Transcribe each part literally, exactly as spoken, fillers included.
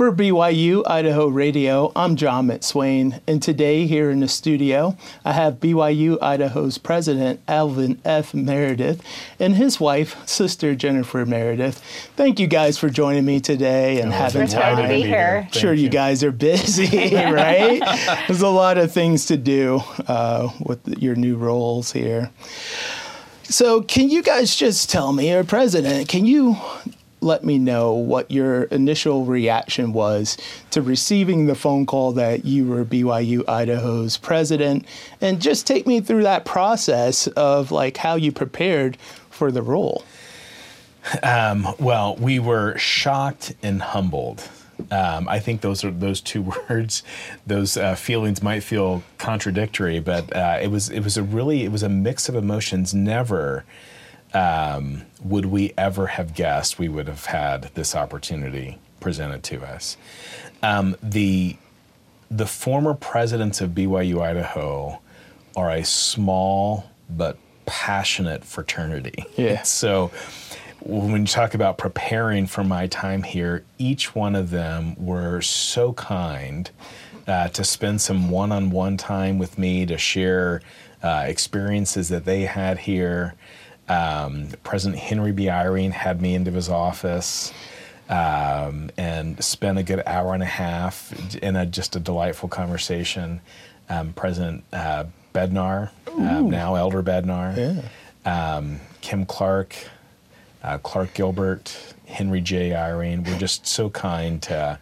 For B Y U-Idaho Radio, I'm John McSwain, and today here in the studio, I have B Y U-Idaho's president, Alvin F. Meredith, and his wife, sister Jennifer Meredith. Thank you guys for joining me today and oh, having time. It's good to be here. I'm sure you. you guys are busy, right? There's a lot of things to do uh, with your new roles here. So can you guys just tell me, or president, can you let me know what your initial reaction was to receiving the phone call that you were B Y U-Idaho's president, and just take me through that process of like how you prepared for the role. Um, well, we were shocked and humbled. Um, I think those are those two words. Those uh, feelings might feel contradictory, but uh, it was it was a really it was a mix of emotions. Never. Um, would we ever have guessed we would have had this opportunity presented to us? Um, the the former presidents of B Y U-Idaho are a small but passionate fraternity. Yeah. So when you talk about preparing for my time here, each one of them were so kind uh, to spend some one-on-one time with me to share uh, experiences that they had here. Um, President Henry B. Eyring had me into his office um, and spent a good hour and a half in a, just a delightful conversation. Um, President uh, Bednar, um, now Elder Bednar, yeah. um, Kim Clark, uh, Clark Gilbert, Henry J. Eyring were just so kind to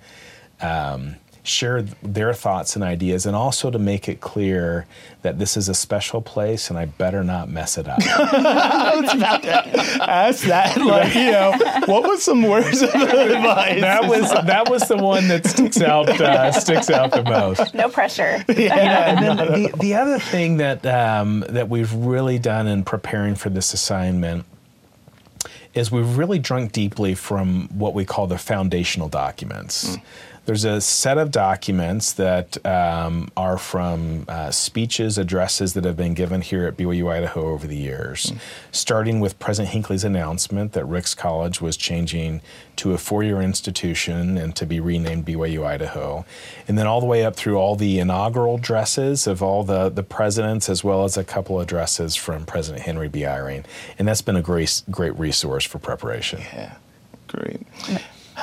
um, share their thoughts and ideas, and also to make it clear that this is a special place and I better not mess it up. I was about to ask that, like, you know, what was some words of advice? That was that was the one that sticks out uh, sticks out the most. No pressure. Yeah. And then the, the other thing that um, that we've really done in preparing for this assignment is we've really drunk deeply from what we call the foundational documents. Mm. There's a set of documents that um, are from uh, speeches, addresses that have been given here at B Y U-Idaho over the years, mm-hmm. starting with President Hinckley's announcement that Ricks College was changing to a four-year institution and to be renamed B Y U-Idaho, and then all the way up through all the inaugural addresses of all the, the presidents, as well as a couple addresses from President Henry B. Eyring. And that's been a great, great resource for preparation. Yeah, great.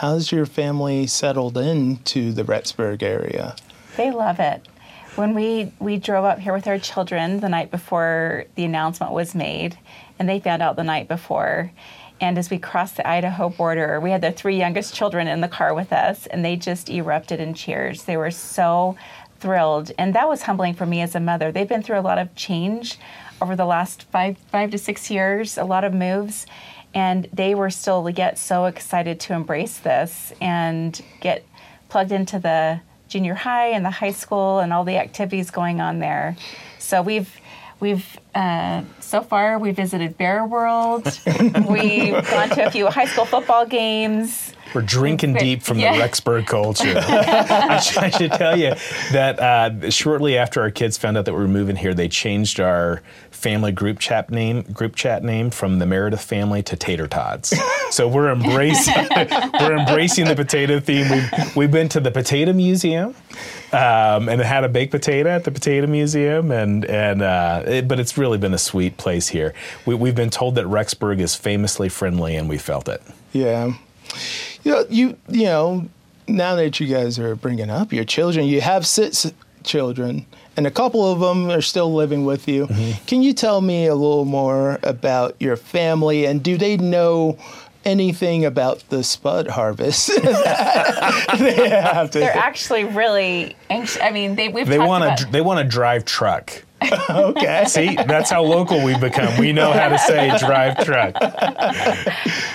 How's your family settled into the Rexburg area? They love it. When we, we drove up here with our children the night before the announcement was made, and they found out the night before, and as we crossed the Idaho border, we had the three youngest children in the car with us, and they just erupted in cheers. They were so thrilled, and that was humbling for me as a mother. They've been through a lot of change over the last five five to six years, a lot of moves. And they were still yet so excited to embrace this and get plugged into the junior high and the high school and all the activities going on there. So we've we've uh, so far we visited Bear World. We've gone to a few high school football games. We're drinking deep from yeah. the Rexburg culture. I, should, I should tell you that uh, shortly after our kids found out that we were moving here, they changed our family group chat name group chat name from the Meredith family to Tater Todd's. So we're embracing we're embracing the potato theme. We've, we've been to the Potato Museum um, and had a baked potato at the Potato Museum, and and uh, it, but it's really been a sweet place here. We, we've been told that Rexburg is famously friendly, and we felt it. Yeah. You know, you, you know, now that you guys are bringing up your children, you have six children, and a couple of them are still living with you. Mm-hmm. Can you tell me a little more about your family, and do they know anything about the spud harvest? they have to. They're actually really anxious. I mean, they we've they want to about- they want to drive truck. Okay. See, that's how local we've become. We know how to say drive truck.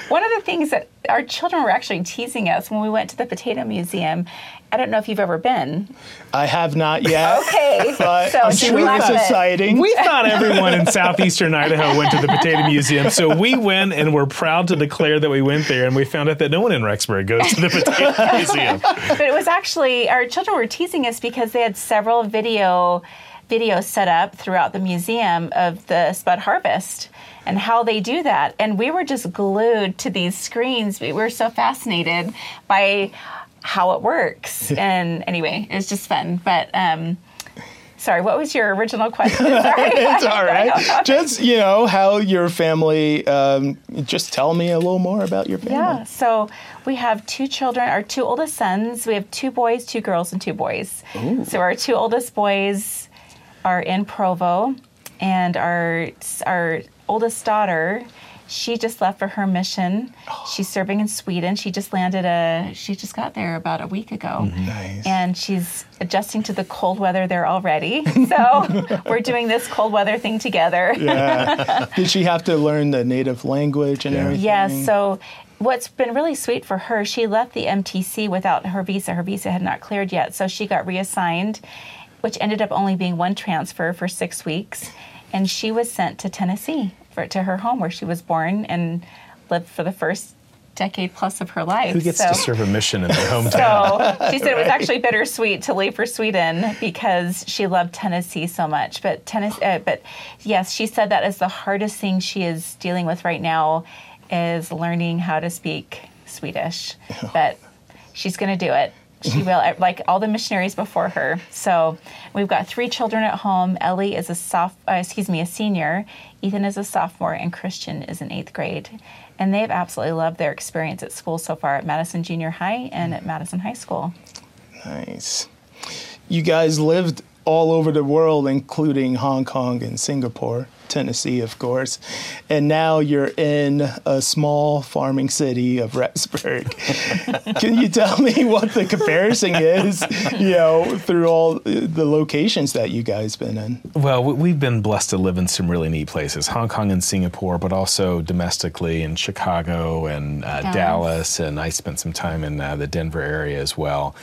One of the things that our children were actually teasing us when we went to the Potato Museum, I don't know if you've ever been. I have not yet. Okay. But so I'm sure it was exciting. We thought everyone in southeastern Idaho went to the Potato Museum, so we went and were proud to declare that we went there, and we found out that no one in Rexburg goes to the Potato Museum. But it was actually, our children were teasing us because they had several video videos set up throughout the museum of the spud harvest and how they do that. And we were just glued to these screens. We were so fascinated by how it works. And anyway, it's just fun. But um, sorry, what was your original question? Sorry, it's all right. Just, you know, how your family, um, just tell me a little more about your family. Yeah, so we have two children, our two oldest sons. We have two boys, two girls, and two boys. Ooh. So our two oldest boys are in Provo, and our our oldest daughter, she just left for her mission. She's serving in Sweden. She just landed a, she just got there about a week ago. Nice. And she's adjusting to the cold weather there already. So we're doing this cold weather thing together. Yeah. Did she have to learn the native language and yeah. everything? Yeah, so what's been really sweet for her, she left the M T C without her visa. Her visa had not cleared yet. So she got reassigned, which ended up only being one transfer for six weeks. And she was sent to Tennessee. For, to her home where she was born and lived for the first decade plus of her life. Who gets so, to serve a mission in their hometown? So she said right. It was actually bittersweet to leave for Sweden because she loved Tennessee so much. But Tennessee, uh, but yes, she said that is the hardest thing she is dealing with right now is learning how to speak Swedish. But she's going to do it. She will, like all the missionaries before her. So we've got three children at home. Ellie is a soph, uh, excuse me, a senior. Ethan is a sophomore, and Christian is in eighth grade. And they've absolutely loved their experience at school so far at Madison Junior High and at Madison High School. Nice. You guys lived all over the world, including Hong Kong and Singapore, Tennessee, of course. And now you're in a small farming city of Rexburg. Can you tell me what the comparison is, you know, through all the locations that you guys been in? Well, we've been blessed to live in some really neat places, Hong Kong and Singapore, but also domestically in Chicago and uh, Dallas. Dallas. And I spent some time in uh, the Denver area as well.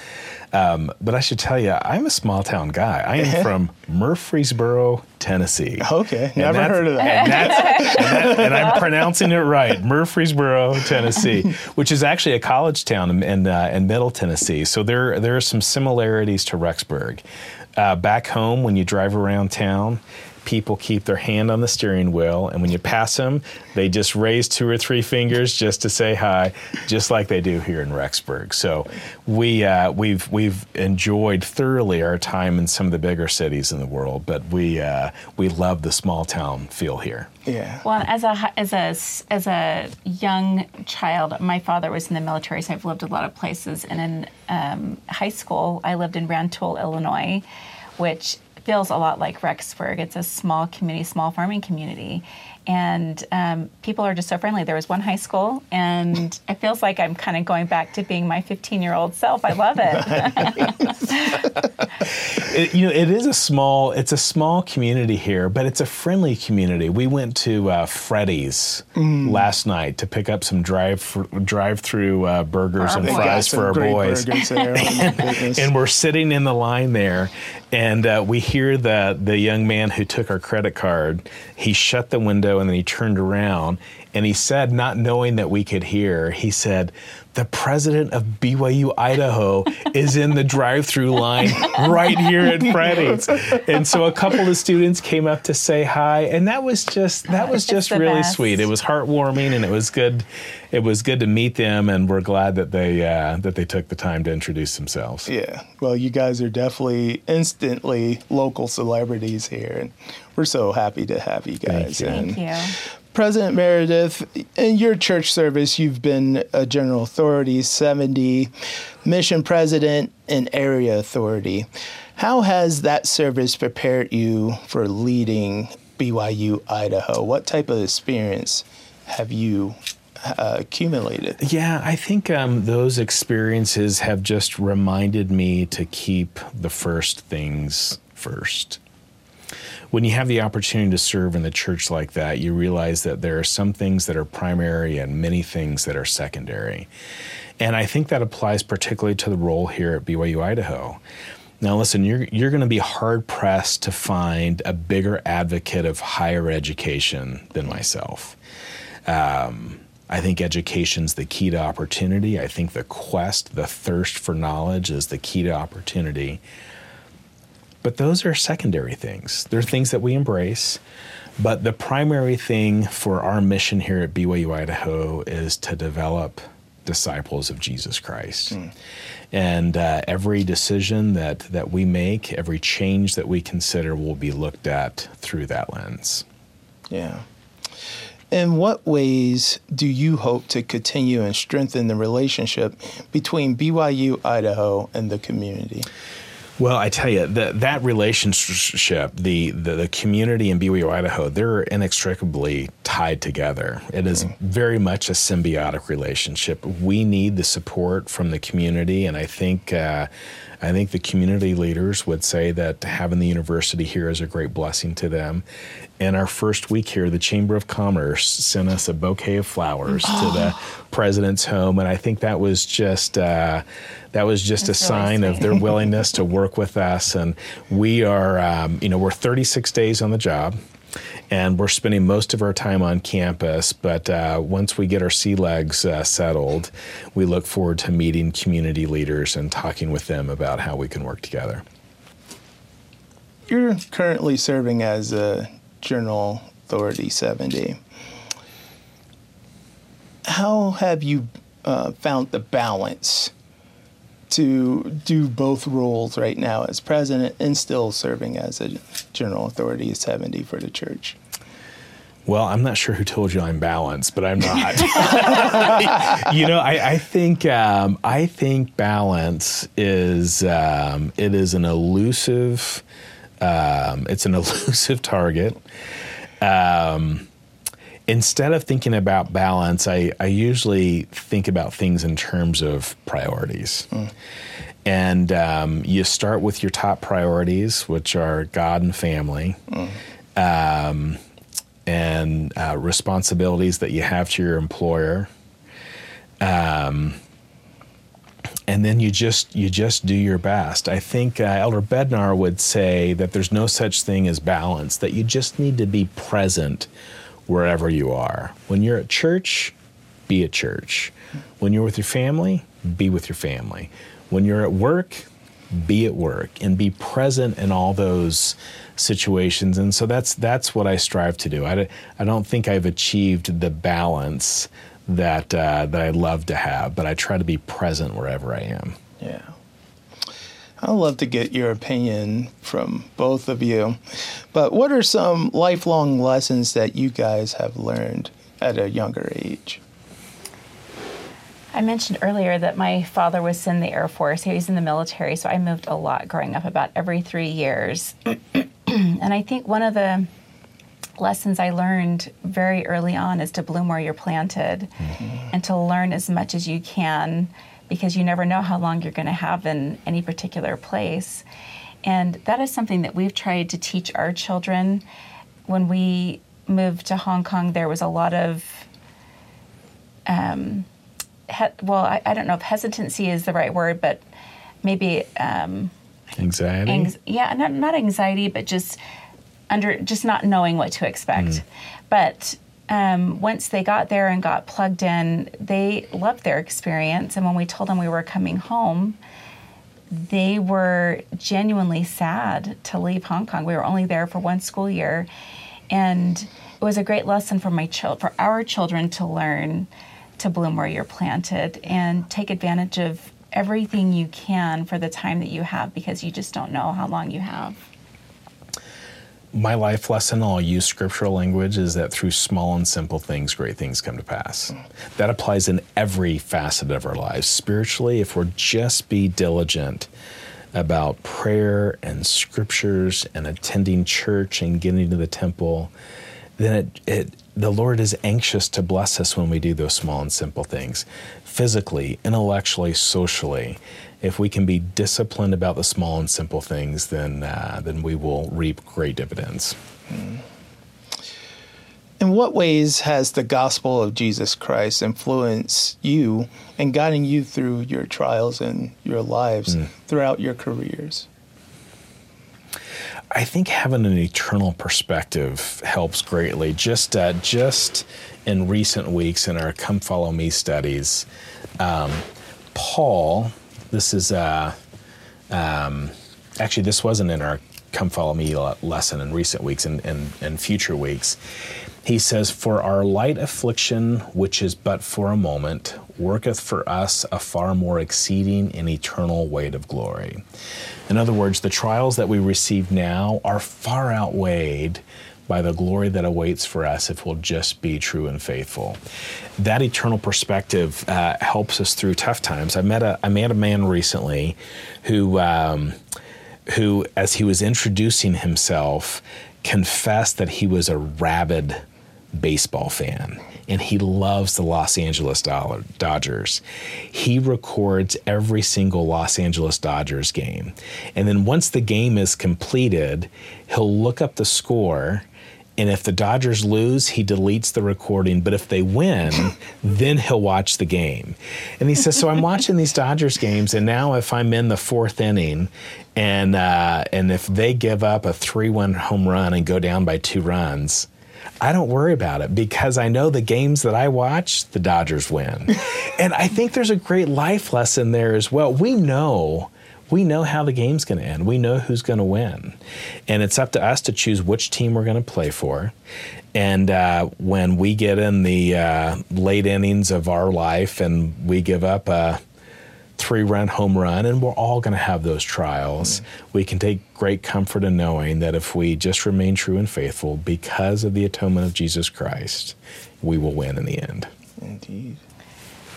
Um, but I should tell you, I'm a small town guy. I am from Murfreesboro, Tennessee. Okay, never heard of that. And, that's, and, that, and I'm pronouncing it right, Murfreesboro, Tennessee, which is actually a college town in uh, in Middle Tennessee. So there there are some similarities to Rexburg. Uh, back home, when you drive around town, people keep their hand on the steering wheel, and when you pass them, they just raise two or three fingers just to say hi, just like they do here in Rexburg. So we uh, we've we've enjoyed thoroughly our time in some of the bigger cities in the world, but we uh, we love the small town feel here. Yeah. Well, as a as a as a young child, my father was in the military, so I've lived a lot of places. And in um, high school, I lived in Rantoul, Illinois, which feels a lot like Rexburg. It's a small community, small farming community. And um, people are just so friendly. There was one high school, and it feels like I'm kind of going back to being my fifteen-year-old self. I love it. it. You know, it is a small. It's a small community here, but it's a friendly community. We went to uh, Freddy's mm. last night to pick up some drive for, drive-through uh, burgers our and boys. fries for our boys. There, and, and we're sitting in the line there, and uh, we hear the the young man who took our credit card. He shut the window. And then he turned around and he said, not knowing that we could hear, he said, "The president of B Y U-Idaho is in the drive-through line right here at Freddy's." And so a couple of students came up to say hi, and that was just that was just really best. sweet. It was heartwarming, and it was good. It was good to meet them, and we're glad that they uh, that they took the time to introduce themselves. Yeah, well, you guys are definitely instantly local celebrities here, and we're so happy to have you guys. Thank you. Thank you. President Meredith, in your church service, you've been a general authority, seventy, mission president, and area authority. How has that service prepared you for leading B Y U-Idaho? What type of experience have you Uh, accumulated? Yeah, I think um, those experiences have just reminded me to keep the first things first. When you have the opportunity to serve in the church like that, you realize that there are some things that are primary and many things that are secondary. And I think that applies particularly to the role here at B Y U-Idaho. Now listen, you're you're going to be hard-pressed to find a bigger advocate of higher education than myself. Um, I think education's the key to opportunity. I think the quest, the thirst for knowledge is the key to opportunity. But those are secondary things. They're things that we embrace. But the primary thing for our mission here at B Y U-Idaho is to develop disciples of Jesus Christ. Mm. And uh, every decision that, that we make, every change that we consider will be looked at through that lens. Yeah. In what ways do you hope to continue and strengthen the relationship between B Y U-Idaho and the community? Well, I tell you, that that relationship, the, the, the community and B Y U-Idaho, they're inextricably tied together. It is very much a symbiotic relationship. We need the support from the community, and I think uh, I think the community leaders would say that having the university here is a great blessing to them. And our first week here, the Chamber of Commerce sent us a bouquet of flowers oh. to the president's home, and I think that was just uh, that was just That's a really sign sweet. Of their willingness to work with us. And we are, um, you know, we're thirty-six days on the job, and we're spending most of our time on campus. But uh, once we get our sea legs uh, settled, we look forward to meeting community leaders and talking with them about how we can work together. You're currently serving as a Journal Authority seventy. How have you uh, found the balance to do both roles right now as president and still serving as a Journal Authority seventy for the church? Well, I'm not sure who told you I'm balanced, but I'm not. You know, I, I think um, I think balance is um, it is an elusive. Um, it's an elusive target. Um, instead of thinking about balance, I, I usually think about things in terms of priorities. Mm. And um, you start with your top priorities, which are God and family, mm. um, and uh, responsibilities that you have to your employer. Um And then you just you just do your best. I think uh, Elder Bednar would say that there's no such thing as balance, that you just need to be present wherever you are. When you're at church, be at church. When you're with your family, be with your family. When you're at work, be at work, and be present in all those situations. And so that's that's what I strive to do. I, I don't think I've achieved the balance that uh, that I love to have, but I try to be present wherever I am. Yeah. I'd love to get your opinion from both of you, but what are some lifelong lessons that you guys have learned at a younger age? I mentioned earlier that my father was in the Air Force. He was in the military, so I moved a lot growing up, about every three years. And I think one of the lessons I learned very early on is to bloom where you're planted, mm-hmm. and to learn as much as you can, because you never know how long you're going to have in any particular place. And that is something that we've tried to teach our children. When we moved to Hong Kong, there was a lot of, um, he- well, I, I don't know if hesitancy is the right word, but maybe... Um, anxiety? Anx- yeah, not, not anxiety, but just... under just not knowing what to expect. Mm. But um, once they got there and got plugged in, they loved their experience. And when we told them we were coming home, they were genuinely sad to leave Hong Kong. We were only there for one school year. And it was a great lesson for my chil- for our children to learn to bloom where you're planted and take advantage of everything you can for the time that you have, because you just don't know how long you have. My life lesson, I'll use scriptural language, is that through small and simple things, great things come to pass. That applies in every facet of our lives. Spiritually, if we're just be diligent about prayer and scriptures and attending church and getting to the temple, then it, it the Lord is anxious to bless us when we do those small and simple things. Physically, intellectually, socially, if we can be disciplined about the small and simple things, then uh, then we will reap great dividends. In what ways has the gospel of Jesus Christ influenced you and guiding you through your trials and your lives mm. throughout your careers? I think having an eternal perspective helps greatly. Just uh, just in recent weeks in our Come, Follow Me studies, um, Paul... This is, uh, um, actually, this wasn't in our Come Follow Me lesson in recent weeks and, and, and future weeks. He says, "For our light affliction, which is but for a moment, worketh for us a far more exceeding and eternal weight of glory." In other words, the trials that we receive now are far outweighed by the glory that awaits for us if we'll just be true and faithful. That eternal perspective uh, helps us through tough times. I met a I met a man recently who, um, who, as he was introducing himself, confessed that he was a rabid baseball fan, and he loves the Los Angeles Dodgers. He records every single Los Angeles Dodgers game. And then once the game is completed, he'll look up the score, and if the Dodgers lose, he deletes the recording. But if they win, then he'll watch the game. And he says, so I'm watching these Dodgers games, and now if I'm in the fourth inning, and uh, and if they give up a three one home run and go down by two runs, I don't worry about it because I know the games that I watch, the Dodgers win. And I think there's a great life lesson there as well. We know, we know how the game's going to end. We know who's going to win. And it's up to us to choose which team we're going to play for. And uh, when we get in the uh, late innings of our life and we give up a three-run home run, and we're all going to have those trials. Mm-hmm. We can take great comfort in knowing that if we just remain true and faithful because of the atonement of Jesus Christ, we will win in the end. Indeed.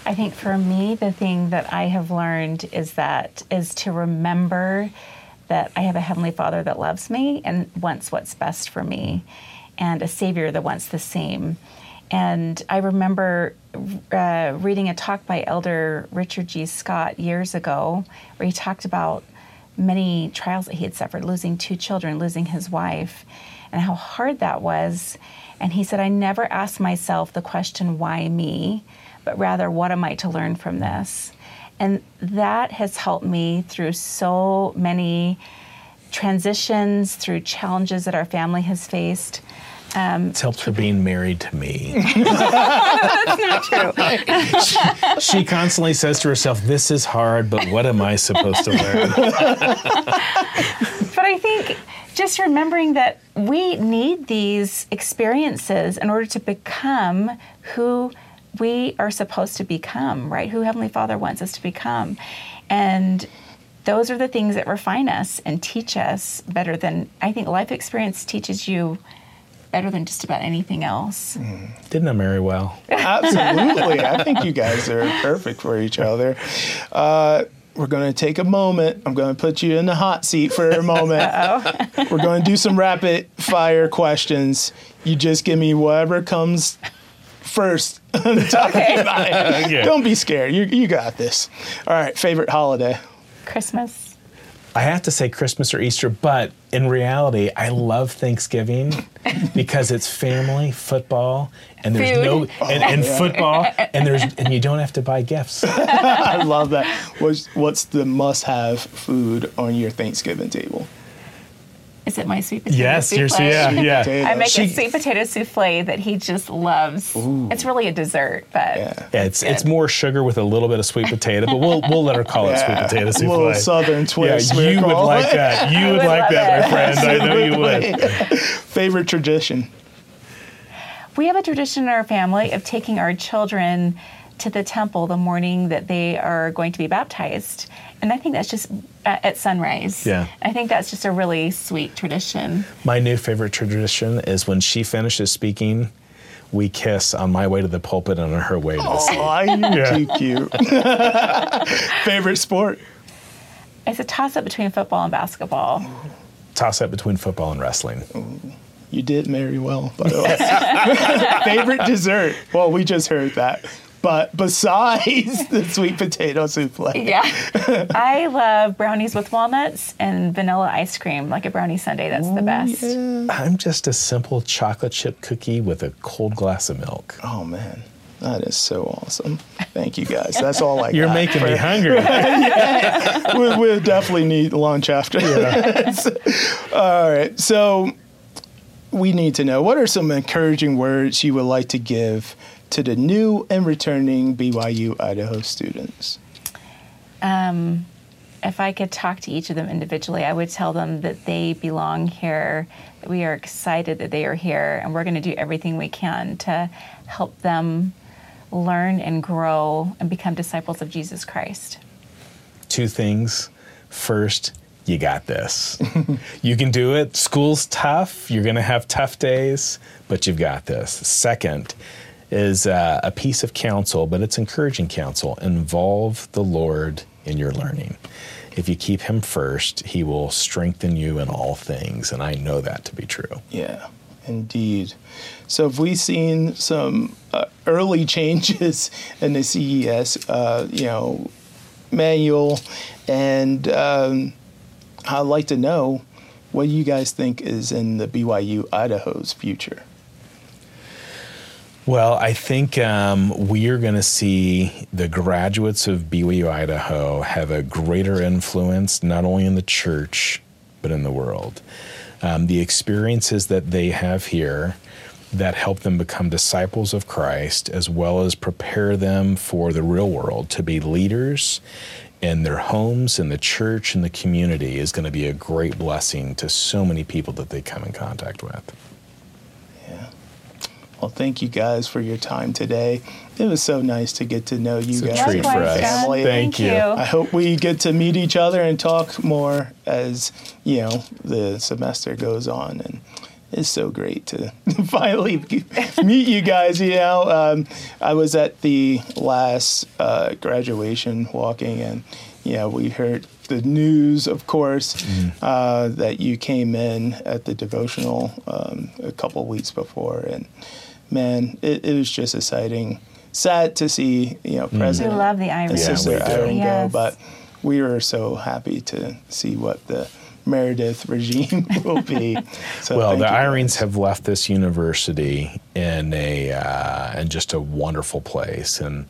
I think for me, the thing that I have learned is that is to remember that I have a Heavenly Father that loves me and wants what's best for me, and a Savior that wants the same. And I remember uh, reading a talk by Elder Richard G. Scott years ago, where he talked about many trials that he had suffered, losing two children, losing his wife, and how hard that was. And he said, I never asked myself the question, why me? But rather, what am I to learn from this? And that has helped me through so many transitions, through challenges that our family has faced. Um, it's helped her being married to me. That's not true. she, she constantly says to herself, this is hard, but what am I supposed to learn? But I think just remembering that we need these experiences in order to become who we are supposed to become, right? Who Heavenly Father wants us to become. And those are the things that refine us and teach us better than, I think life experience teaches you better than just about anything else. Mm. Didn't I marry well? Absolutely. I think you guys are perfect for each other. Uh, we're going to take a moment. I'm going to put you in the hot seat for a moment. Uh-oh. We're going to do some rapid fire questions. You just give me whatever comes first. Okay. About it. Okay. Don't be scared. You, you got this. All right. Favorite holiday? Christmas. I have to say Christmas or Easter, but in reality, I love Thanksgiving because it's family, football, and there's Food. no and, and football, and there's and you don't have to buy gifts. I love that. What's, what's the must-have food on your Thanksgiving table? Is it my sweet potato yes, souffle? Yes, yeah, yeah. I make she, a sweet potato souffle that he just loves. Ooh. It's really a dessert, but yeah. Yeah, it's it's, it's more sugar with a little bit of sweet potato, but we'll we'll let her call it yeah. sweet potato souffle. A little southern twist. Yeah, you would like that. You would, would like that, it. my friend. I know you would. Favorite tradition? We have a tradition in our family of taking our children to the temple the morning that they are going to be baptized. And I think that's just at, at sunrise. Yeah. I think that's just a really sweet tradition. My new favorite tradition is when she finishes speaking, we kiss on my way to the pulpit and on her way to the seat. Oh, you're too cute. Favorite sport? It's a toss-up between football and basketball. Toss-up between football and wrestling. Ooh. You did marry well, by the way. Favorite dessert? Well, we just heard that. But besides the sweet potato souffle. Yeah. I love brownies with walnuts and vanilla ice cream, like a brownie sundae. That's oh, the best. Yeah. I'm just a simple chocolate chip cookie with a cold glass of milk. Oh, man. That is so awesome. Thank you, guys. That's all I You're got. You're making for... me hungry. Yeah. We'll, we'll definitely need lunch after this. Yeah. All right. So we need to know, what are some encouraging words you would like to give to the new and returning B Y U Idaho students? Um, if I could talk to each of them individually, I would tell them that they belong here, that we are excited that they are here, and we're going to do everything we can to help them learn and grow and become disciples of Jesus Christ. Two things. First, you got this. You can do it. School's tough. You're going to have tough days, but you've got this. Second is uh, a piece of counsel, but it's encouraging counsel. Involve the Lord in your learning. If you keep him first, he will strengthen you in all things, and I know that to be true. Yeah, indeed. So have we seen some uh, early changes in the C E S, uh, you know, manual, and um, I'd like to know what you guys think is in the B Y U-Idaho's future. Well, I think um, we are going to see the graduates of B Y U-Idaho have a greater influence, not only in the church, but in the world. Um, the experiences that they have here that help them become disciples of Christ, as well as prepare them for the real world to be leaders in their homes, in the church, in the community, is going to be a great blessing to so many people that they come in contact with. Well, thank you guys for your time today. It was so nice to get to know you guys. It's a treat for us. Family. Thank you. I hope we get to meet each other and talk more as, you know, the semester goes on. And it's so great to finally meet you guys, you know. Um, I was at the last uh, graduation walking, and, you know, we heard the news, of course, mm-hmm. uh, that you came in at the devotional um, a couple weeks before, and man, it, it was just exciting. Sad to see, you know, President. We love the Eyring. Yeah, we do. Eyring yes. go, but we were so happy to see what the Meredith regime will be. So well, the Eyrings have left this university in a uh, in just a wonderful place, and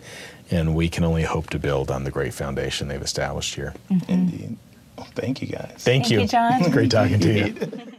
and we can only hope to build on the great foundation they've established here. Mm-hmm. Indeed. Well, thank you guys. Thank, thank you. you, John. It's great talking to you.